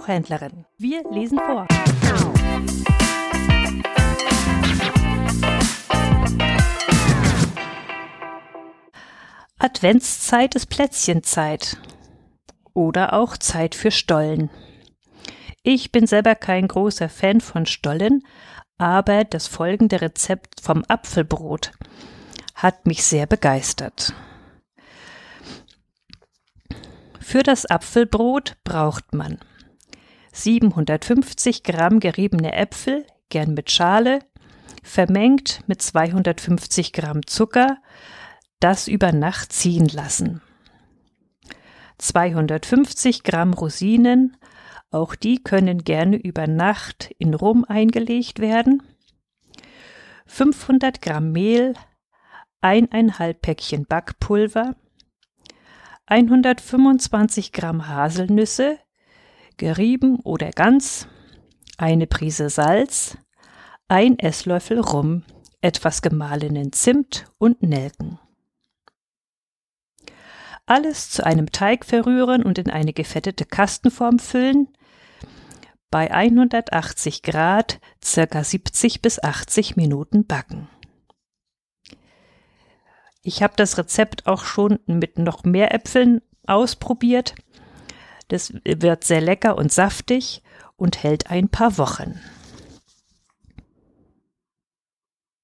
Buchhändlerin. Wir lesen vor. Adventszeit ist Plätzchenzeit. Oder auch Zeit für Stollen. Ich bin selber kein großer Fan von Stollen, aber das folgende Rezept vom Apfelbrot hat mich sehr begeistert. Für das Apfelbrot braucht man 750 Gramm geriebene Äpfel, gern mit Schale, vermengt mit 250 Gramm Zucker, das über Nacht ziehen lassen. 250 Gramm Rosinen, auch die können gerne über Nacht in Rum eingelegt werden. 500 Gramm Mehl, 1,5 Päckchen Backpulver, 125 Gramm Haselnüsse, gerieben oder ganz, eine Prise Salz, ein Esslöffel Rum, etwas gemahlenen Zimt und Nelken. Alles zu einem Teig verrühren und in eine gefettete Kastenform füllen, bei 180 Grad ca. 70 bis 80 Minuten backen. Ich habe das Rezept auch schon mit noch mehr Äpfeln ausprobiert. Das wird sehr lecker und saftig und hält ein paar Wochen.